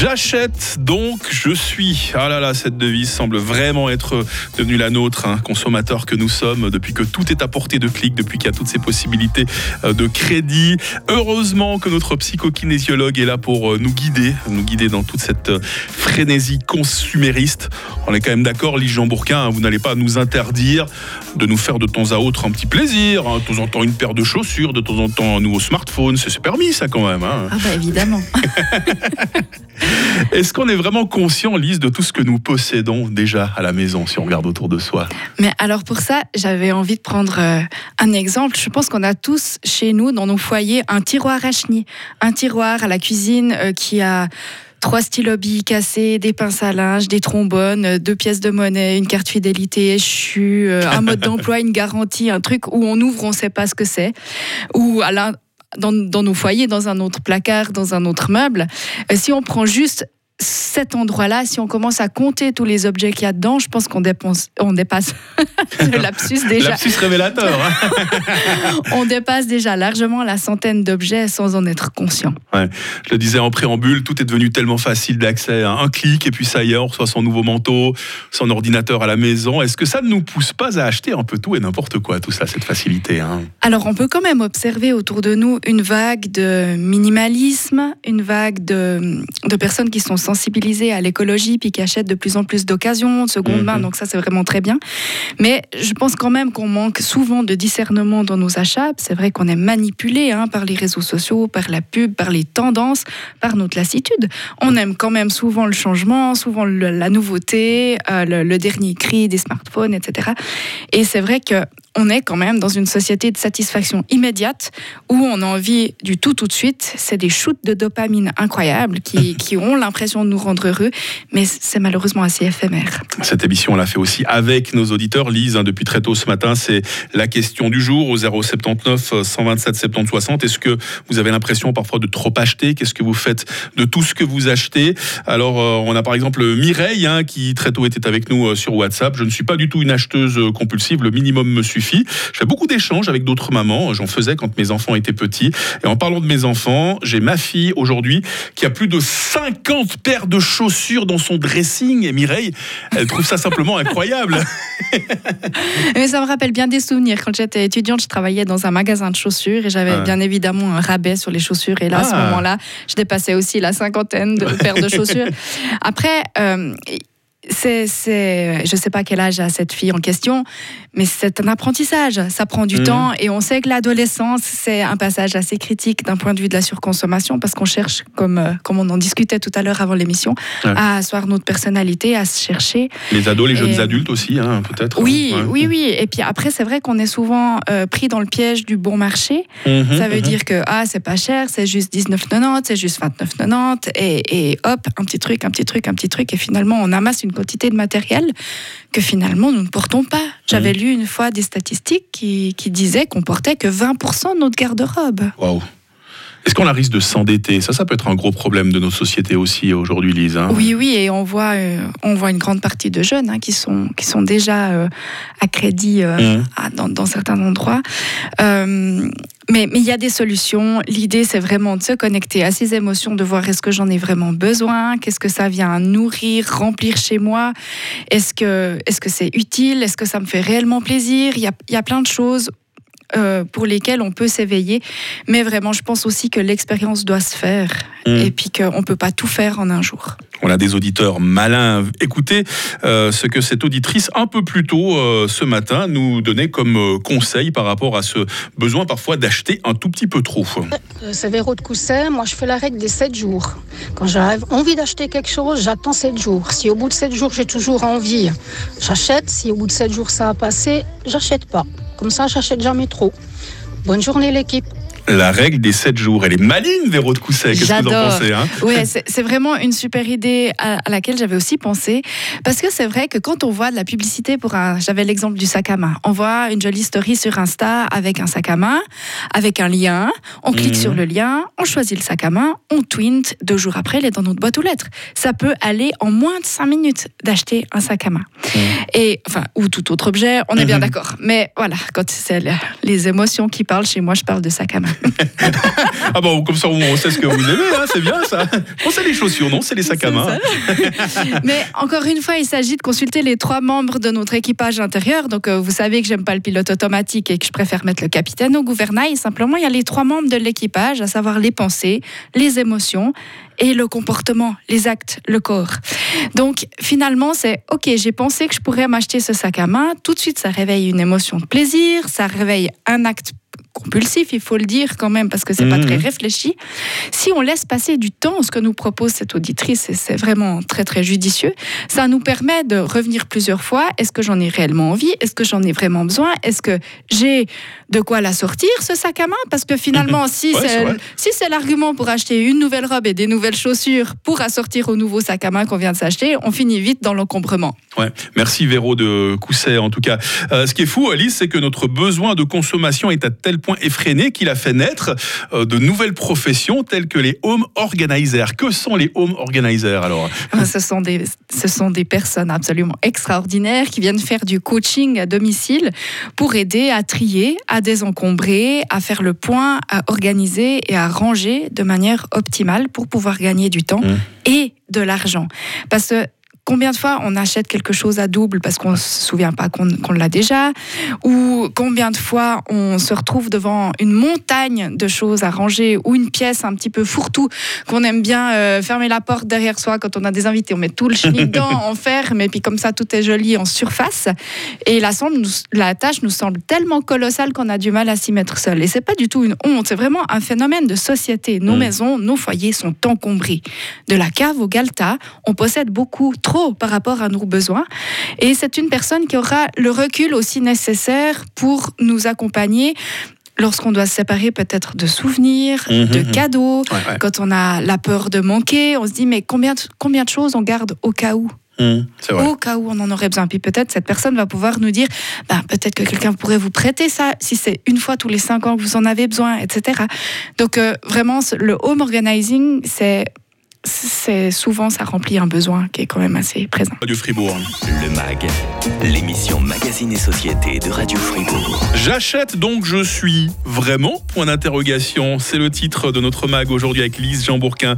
J'achète donc, je suis. Ah là là, cette devise semble vraiment être devenue la nôtre, hein, consommateurs que nous sommes, depuis que tout est à portée de clic, depuis qu'il y a toutes ces possibilités de crédit. Heureusement que notre psycho-kinésiologue est là pour nous guider dans toute cette frénésie consumériste. On est quand même d'accord, Lise Jeanbourquin, hein, vous n'allez pas nous interdire de nous faire de temps à autre un petit plaisir, hein, de temps en temps une paire de chaussures, de temps en temps un nouveau smartphone, c'est permis ça quand même. Hein. Ah bah évidemment. Est-ce qu'on est vraiment conscient, Lise, de tout ce que nous possédons déjà à la maison, si on regarde autour de soi ? Mais alors pour ça, j'avais envie de prendre un exemple. Je pense qu'on a tous chez nous, dans nos foyers, un tiroir à chenilles. Un tiroir à la cuisine qui a 3 stylos-billes cassés, des pinces à linge, des trombones, 2 pièces de monnaie, une carte fidélité échue, un mode d'emploi, une garantie, un truc où on ouvre, on ne sait pas ce que c'est. Ou à l'intérieur, dans nos foyers, dans un autre placard, dans un autre meuble. Si on prend juste cet endroit-là, si on commence à compter tous les objets qu'il y a dedans, je pense qu'on dépasse le lapsus déjà. Lapsus révélateur. Hein. On dépasse déjà largement la centaine d'objets sans en être conscient. Ouais. Je le disais en préambule, tout est devenu tellement facile d'accès. Hein. Un clic et puis ça y est, on reçoit son nouveau manteau, son ordinateur à la maison. Est-ce que ça ne nous pousse pas à acheter un peu tout et n'importe quoi, tout ça, cette facilité, hein ? Alors on peut quand même observer autour de nous une vague de minimalisme, une vague de personnes qui sont sensibilisés à l'écologie, puis qui achètent de plus en plus d'occasions, de seconde main, donc ça c'est vraiment très bien. Mais je pense quand même qu'on manque souvent de discernement dans nos achats. C'est vrai qu'on est manipulé hein, par les réseaux sociaux, par la pub, par les tendances, par notre lassitude. On aime quand même souvent le changement, souvent la nouveauté, le dernier cri des smartphones, etc. Et c'est vrai qu'on est quand même dans une société de satisfaction immédiate où on a envie du tout de suite. C'est des shoots de dopamine incroyables qui ont l'impression de nous rendre heureux, mais c'est malheureusement assez éphémère. Cette émission, on l'a fait aussi avec nos auditeurs. Lise, hein, depuis très tôt ce matin, c'est la question du jour au 079 127 70 60. Est-ce que vous avez l'impression parfois de trop acheter ? Qu'est-ce que vous faites de tout ce que vous achetez ? Alors, on a par exemple Mireille, hein, qui très tôt était avec nous sur WhatsApp. Je ne suis pas du tout une acheteuse compulsive, le minimum me suffit. Je fais beaucoup d'échanges avec d'autres mamans, j'en faisais quand mes enfants étaient petits. Et en parlant de mes enfants, j'ai ma fille aujourd'hui qui a plus de 50 paire de chaussures dans son dressing, et Mireille, elle trouve ça simplement incroyable. Mais ça me rappelle bien des souvenirs. Quand j'étais étudiante, je travaillais dans un magasin de chaussures et j'avais bien évidemment un rabais sur les chaussures. Et là, à ce moment-là, je dépassais aussi la cinquantaine de paires de chaussures. Après, je ne sais pas quel âge a cette fille en question, mais c'est un apprentissage. Ça prend du temps et on sait que l'adolescence, c'est un passage assez critique d'un point de vue de la surconsommation parce qu'on cherche, comme on en discutait tout à l'heure avant l'émission, à asseoir notre personnalité, à se chercher. Les ados, les jeunes adultes aussi, hein, peut-être. Oui, oui. Et puis après, c'est vrai qu'on est souvent pris dans le piège du bon marché. Ça veut dire que c'est pas cher, c'est juste 19,90, c'est juste 29,90 et hop, un petit truc. Et finalement, on amasse une quantité de matériel que finalement nous ne portons pas. J'avais lu une fois des statistiques qui disaient qu'on portait que 20% de notre garde-robe. Waouh. Est-ce qu'on a risque de s'endetter ? Ça peut être un gros problème de nos sociétés aussi aujourd'hui, Lise. Hein. Oui, et on voit une grande partie de jeunes hein, qui sont déjà à crédit dans certains endroits. Mais il y a des solutions. L'idée, c'est vraiment de se connecter à ses émotions, de voir est-ce que j'en ai vraiment besoin, qu'est-ce que ça vient nourrir, remplir chez moi, est-ce que c'est utile, est-ce que ça me fait réellement plaisir. Il y a plein de choses pour lesquels on peut s'éveiller. Mais vraiment, je pense aussi que l'expérience doit se faire et puis qu'on ne peut pas tout faire en un jour. On a des auditeurs malins. Écoutez ce que cette auditrice, un peu plus tôt ce matin, nous donnait comme conseil par rapport à ce besoin parfois d'acheter un tout petit peu trop. C'est Véro de Cousset. Moi, je fais la règle des 7 jours. Quand j'ai envie d'acheter quelque chose, j'attends 7 jours. Si au bout de 7 jours, j'ai toujours envie, j'achète. Si au bout de 7 jours, ça a passé, j'achète pas. Comme ça, j'achète jamais trop. Bonne journée l'équipe. la règle des 7 jours. Elle est maligne, Véro de Cousset, qu'est-ce J'adore. Que vous en pensez hein? Oui, c'est vraiment une super idée à laquelle j'avais aussi pensé, parce que c'est vrai que quand on voit de la publicité pour j'avais l'exemple du sac à main, on voit une jolie story sur Insta avec un sac à main, avec un lien, on clique sur le lien, on choisit le sac à main, on twint, 2 jours après, il est dans notre boîte aux lettres. Ça peut aller en moins de 5 minutes d'acheter un sac à main. Et, enfin, ou tout autre objet, on est bien d'accord. Mais voilà, quand c'est les émotions qui parlent, chez moi, je parle de sac à main. Ah bon, comme ça, on sait ce que vous aimez, hein, c'est bien ça. On sait les chaussures, non, c'est les sacs à main. Mais encore une fois, il s'agit de consulter les 3 membres de notre équipage intérieur. Donc, vous savez que j'aime pas le pilote automatique et que je préfère mettre le capitaine au gouvernail. Simplement, il y a les 3 membres de l'équipage, à savoir les pensées, les émotions et le comportement, les actes, le corps. Donc finalement c'est ok, j'ai pensé que je pourrais m'acheter ce sac à main, tout de suite ça réveille une émotion de plaisir, ça réveille un acte compulsif, il faut le dire quand même, parce que c'est pas très réfléchi. Si on laisse passer du temps, ce que nous propose cette auditrice, et c'est vraiment très très judicieux, ça nous permet de revenir plusieurs fois, est-ce que j'en ai réellement envie, est-ce que j'en ai vraiment besoin, est-ce que j'ai de quoi la sortir ce sac à main, parce que finalement si c'est l'argument pour acheter une nouvelle robe et des nouvelles chaussures pour assortir au nouveau sac à main qu'on vient de s'acheter, on finit vite dans l'encombrement. Ouais. Merci Véro de Cousset en tout cas. Ce qui est fou Alice, c'est que notre besoin de consommation est à tel point effréné qu'il a fait naître de nouvelles professions telles que les home organisers. Que sont les home organisers alors ? Ce sont des personnes absolument extraordinaires qui viennent faire du coaching à domicile pour aider à trier, à désencombrer, à faire le point, à organiser et à ranger de manière optimale pour pouvoir gagner du temps et de l'argent. Parce que combien de fois on achète quelque chose à double parce qu'on ne se souvient pas qu'on l'a déjà, ou combien de fois on se retrouve devant une montagne de choses à ranger, ou une pièce un petit peu fourre-tout qu'on aime bien fermer la porte derrière soi quand on a des invités, on met tout le chenil dedans, on ferme et puis comme ça tout est joli en surface, et la tâche nous semble tellement colossale qu'on a du mal à s'y mettre seul. Et c'est pas du tout une honte, c'est vraiment un phénomène de société. Nos maisons, nos foyers sont encombrés, de la cave au Galta, on possède beaucoup par rapport à nos besoins, et c'est une personne qui aura le recul aussi nécessaire pour nous accompagner lorsqu'on doit se séparer peut-être de souvenirs, de cadeaux, quand on a la peur de manquer, on se dit mais combien de choses on garde au cas où ? C'est vrai. Au cas où on en aurait besoin. Puis peut-être cette personne va pouvoir nous dire peut-être que quelqu'un pourrait vous prêter ça si c'est une fois tous les 5 ans que vous en avez besoin, etc. Donc vraiment le home organising c'est souvent, ça remplit un besoin qui est quand même assez présent. Radio Fribourg. Le Mag, l'émission Magazine et Société de Radio Fribourg. J'achète donc je suis vraiment ? C'est le titre de notre Mag aujourd'hui avec Lise Jeanbourquin,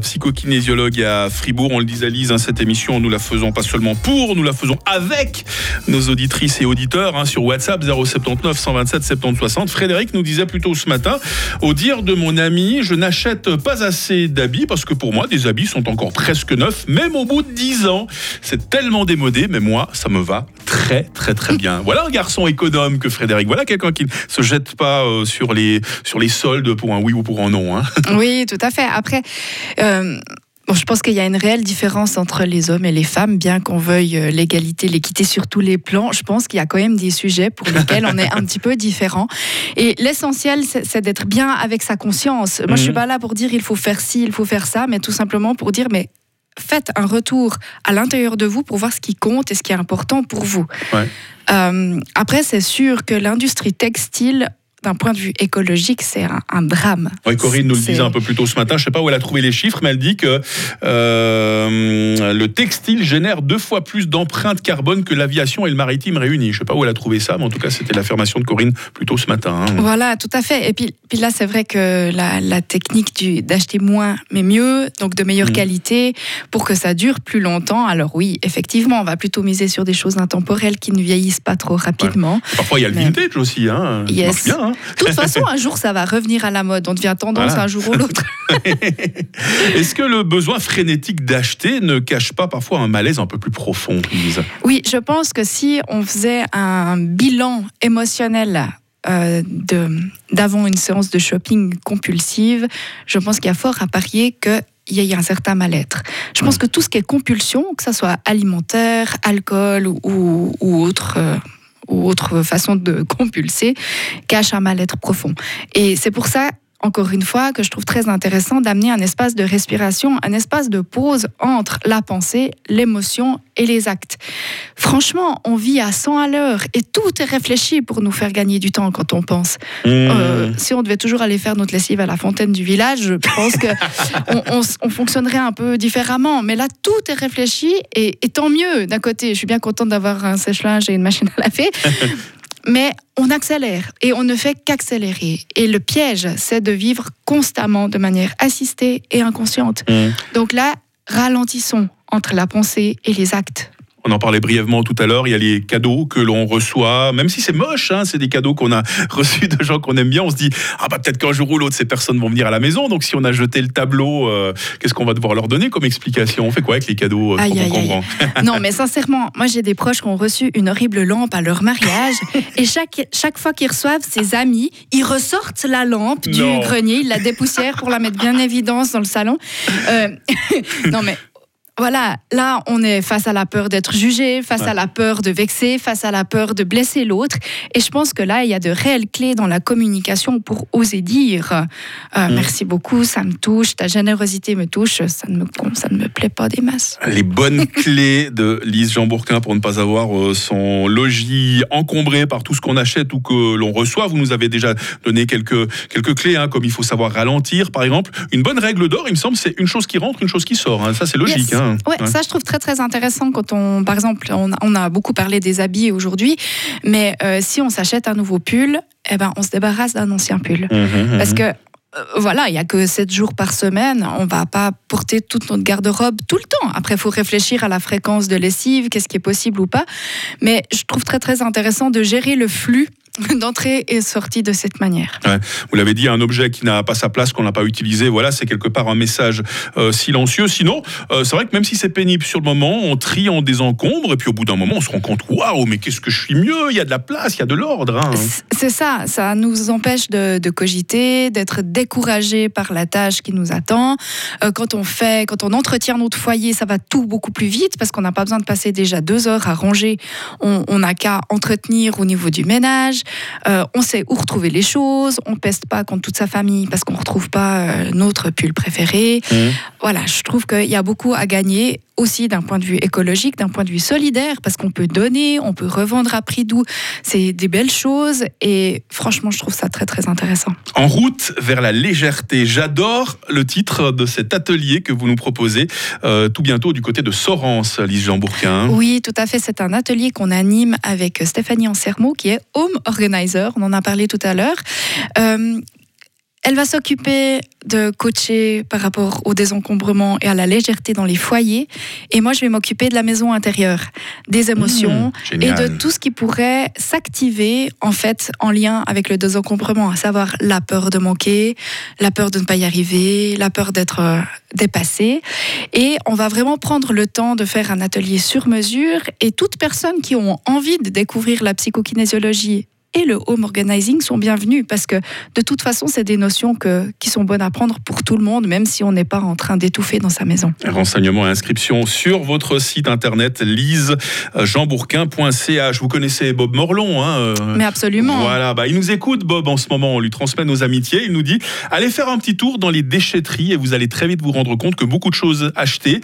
psycho-kinésiologue à Fribourg. On le disait Lise, cette émission, nous la faisons pas seulement pour, nous la faisons avec nos auditrices et auditeurs sur WhatsApp 079 127 70 60. Frédéric nous disait plutôt ce matin, au dire de mon ami, je n'achète pas assez d'habits parce que pour moi, des habits sont encore presque neufs, même au bout de 10 ans. C'est tellement démodé, mais moi, ça me va très, très, très bien. Voilà un garçon économe que Frédéric. Voilà quelqu'un qui ne se jette pas sur les soldes pour un oui ou pour un non. Hein. Oui, tout à fait. Après... je pense qu'il y a une réelle différence entre les hommes et les femmes, bien qu'on veuille l'égalité, l'équité sur tous les plans. Je pense qu'il y a quand même des sujets pour lesquels on est un petit peu différents. Et l'essentiel, c'est d'être bien avec sa conscience. Moi, je suis pas là pour dire il faut faire ci, il faut faire ça, mais tout simplement pour dire faites un retour à l'intérieur de vous pour voir ce qui compte et ce qui est important pour vous. Ouais. Après, c'est sûr que l'industrie textile, d'un point de vue écologique, c'est un drame. Oui, Corinne nous le disait un peu plus tôt ce matin, je ne sais pas où elle a trouvé les chiffres, mais elle dit que le textile génère 2 fois plus d'empreintes carbone que l'aviation et le maritime réunis. Je ne sais pas où elle a trouvé ça, mais en tout cas, c'était l'affirmation de Corinne plus tôt ce matin. Hein. Voilà, tout à fait. Et puis là, c'est vrai que la technique d'acheter moins, mais mieux, donc de meilleure qualité, pour que ça dure plus longtemps. Alors oui, effectivement, on va plutôt miser sur des choses intemporelles qui ne vieillissent pas trop rapidement. Voilà. Parfois, il y a le vintage aussi. Hein. Yes. Bien, hein. De toute façon, un jour, ça va revenir à la mode. On devient tendance un jour ou l'autre. Est-ce que le besoin frénétique d'acheter ne cache pas parfois un malaise un peu plus profond, Lise ? Oui, je pense que si on faisait un bilan émotionnel d'avant une séance de shopping compulsive, je pense qu'il y a fort à parier que il y a un certain mal-être. Je pense que tout ce qui est compulsion, que ça soit alimentaire, alcool ou autre... ou autre façon de compulser cache un mal-être profond. Et c'est pour ça, encore une fois, que je trouve très intéressant d'amener un espace de respiration, un espace de pause entre la pensée, l'émotion et les actes. Franchement, on vit à 100 à l'heure et tout est réfléchi pour nous faire gagner du temps quand on pense. Si on devait toujours aller faire notre lessive à la fontaine du village, je pense qu'on fonctionnerait un peu différemment. Mais là, tout est réfléchi et tant mieux. D'un côté, je suis bien contente d'avoir un sèche-linge et une machine à laver. Mais on accélère et on ne fait qu'accélérer. Et le piège, c'est de vivre constamment de manière assistée et inconsciente. Donc là, ralentissons entre la pensée et les actes. On en parlait brièvement tout à l'heure, il y a les cadeaux que l'on reçoit, même si c'est moche, hein, c'est des cadeaux qu'on a reçus de gens qu'on aime bien, on se dit, peut-être qu'un jour ou l'autre, ces personnes vont venir à la maison, donc si on a jeté le tableau, qu'est-ce qu'on va devoir leur donner comme explication ? On fait quoi avec les cadeaux Non, mais sincèrement, moi j'ai des proches qui ont reçu une horrible lampe à leur mariage, et chaque fois qu'ils reçoivent ses amis, ils ressortent la lampe du grenier, ils la dépoussièrent pour la mettre bien en évidence dans le salon. Non mais... Voilà, là, on est face à la peur d'être jugé, face à la peur de vexer, face à la peur de blesser l'autre. Et je pense que là, il y a de réelles clés dans la communication pour oser dire « Merci beaucoup, ça me touche, ta générosité me touche, ça ne me plaît pas des masses. » Les bonnes clés de Lise Jeanbourquin pour ne pas avoir son logis encombré par tout ce qu'on achète ou que l'on reçoit. Vous nous avez déjà donné quelques clés, hein, comme il faut savoir ralentir, par exemple. Une bonne règle d'or, il me semble, c'est une chose qui rentre, une chose qui sort. Hein. Ça, c'est logique. Yes. Hein. Ouais, ça je trouve très très intéressant quand on, par exemple, on a beaucoup parlé des habits aujourd'hui, mais si on s'achète un nouveau pull, on se débarrasse d'un ancien pull, parce que il n'y a que 7 jours par semaine, on ne va pas porter toute notre garde-robe tout le temps. Après, il faut réfléchir à la fréquence de lessive, qu'est-ce qui est possible ou pas, mais je trouve très très intéressant de gérer le flux d'entrée et sortie de cette manière. Ouais, vous l'avez dit, un objet qui n'a pas sa place, qu'on n'a pas utilisé, voilà, c'est quelque part un message silencieux. Sinon, c'est vrai que même si c'est pénible sur le moment, on trie, on désencombre, et puis au bout d'un moment, on se rend compte, waouh, mais qu'est-ce que je suis mieux, il y a de la place, il y a de l'ordre. Hein. C'est ça, ça nous empêche de cogiter, d'être découragé par la tâche qui nous attend. Quand on entretient notre foyer, ça va tout beaucoup plus vite, parce qu'on n'a pas besoin de passer déjà 2 heures à ranger, on n'a qu'à entretenir au niveau du ménage. On sait où retrouver les choses, on peste pas contre toute sa famille parce qu'on retrouve pas notre pull préféré. Voilà, je trouve qu'il y a beaucoup à gagner aussi d'un point de vue écologique, d'un point de vue solidaire, parce qu'on peut donner, on peut revendre à prix doux, c'est des belles choses et franchement je trouve ça très très intéressant. En route vers la légèreté, j'adore le titre de cet atelier que vous nous proposez tout bientôt du côté de Sorens, Lise Jeanbourquin. Oui, tout à fait, c'est un atelier qu'on anime avec Stéphanie Ancermo qui est home organizer, on en a parlé tout à l'heure. Elle va s'occuper de coacher par rapport au désencombrement et à la légèreté dans les foyers. Et moi, je vais m'occuper de la maison intérieure, des émotions et de tout ce qui pourrait s'activer en fait en lien avec le désencombrement, à savoir la peur de manquer, la peur de ne pas y arriver, la peur d'être dépassé. Et on va vraiment prendre le temps de faire un atelier sur mesure. Et toutes personnes qui ont envie de découvrir la psycho-kinésiologie et le home organizing sont bienvenus parce que de toute façon c'est des notions qui sont bonnes à prendre pour tout le monde, même si on n'est pas en train d'étouffer dans sa maison. Renseignements et inscriptions sur votre site internet lisejeanbourquin.ch. Vous connaissez Bob Morlon, hein ? Mais absolument. Voilà, il nous écoute Bob en ce moment, on lui transmet nos amitiés, il nous dit allez faire un petit tour dans les déchetteries et vous allez très vite vous rendre compte que beaucoup de choses achetées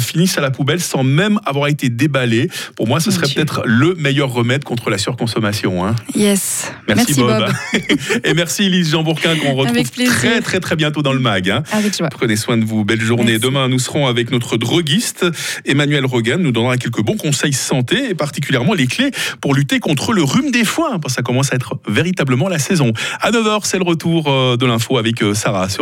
finissent à la poubelle sans même avoir été déballées. Pour moi ce serait peut-être le meilleur remède contre la surconsommation, hein. Yes. Merci Bob. Et merci Lise Jeanbourquin qu'on retrouve très très très bientôt dans le mag. Hein. Avec joie. Prenez soin de vous, belle journée. Merci. Demain nous serons avec notre droguiste Emmanuel Rogan, nous donnera quelques bons conseils santé et particulièrement les clés pour lutter contre le rhume des foins, parce que ça commence à être véritablement la saison. À 9h, c'est le retour de l'info avec Sarah.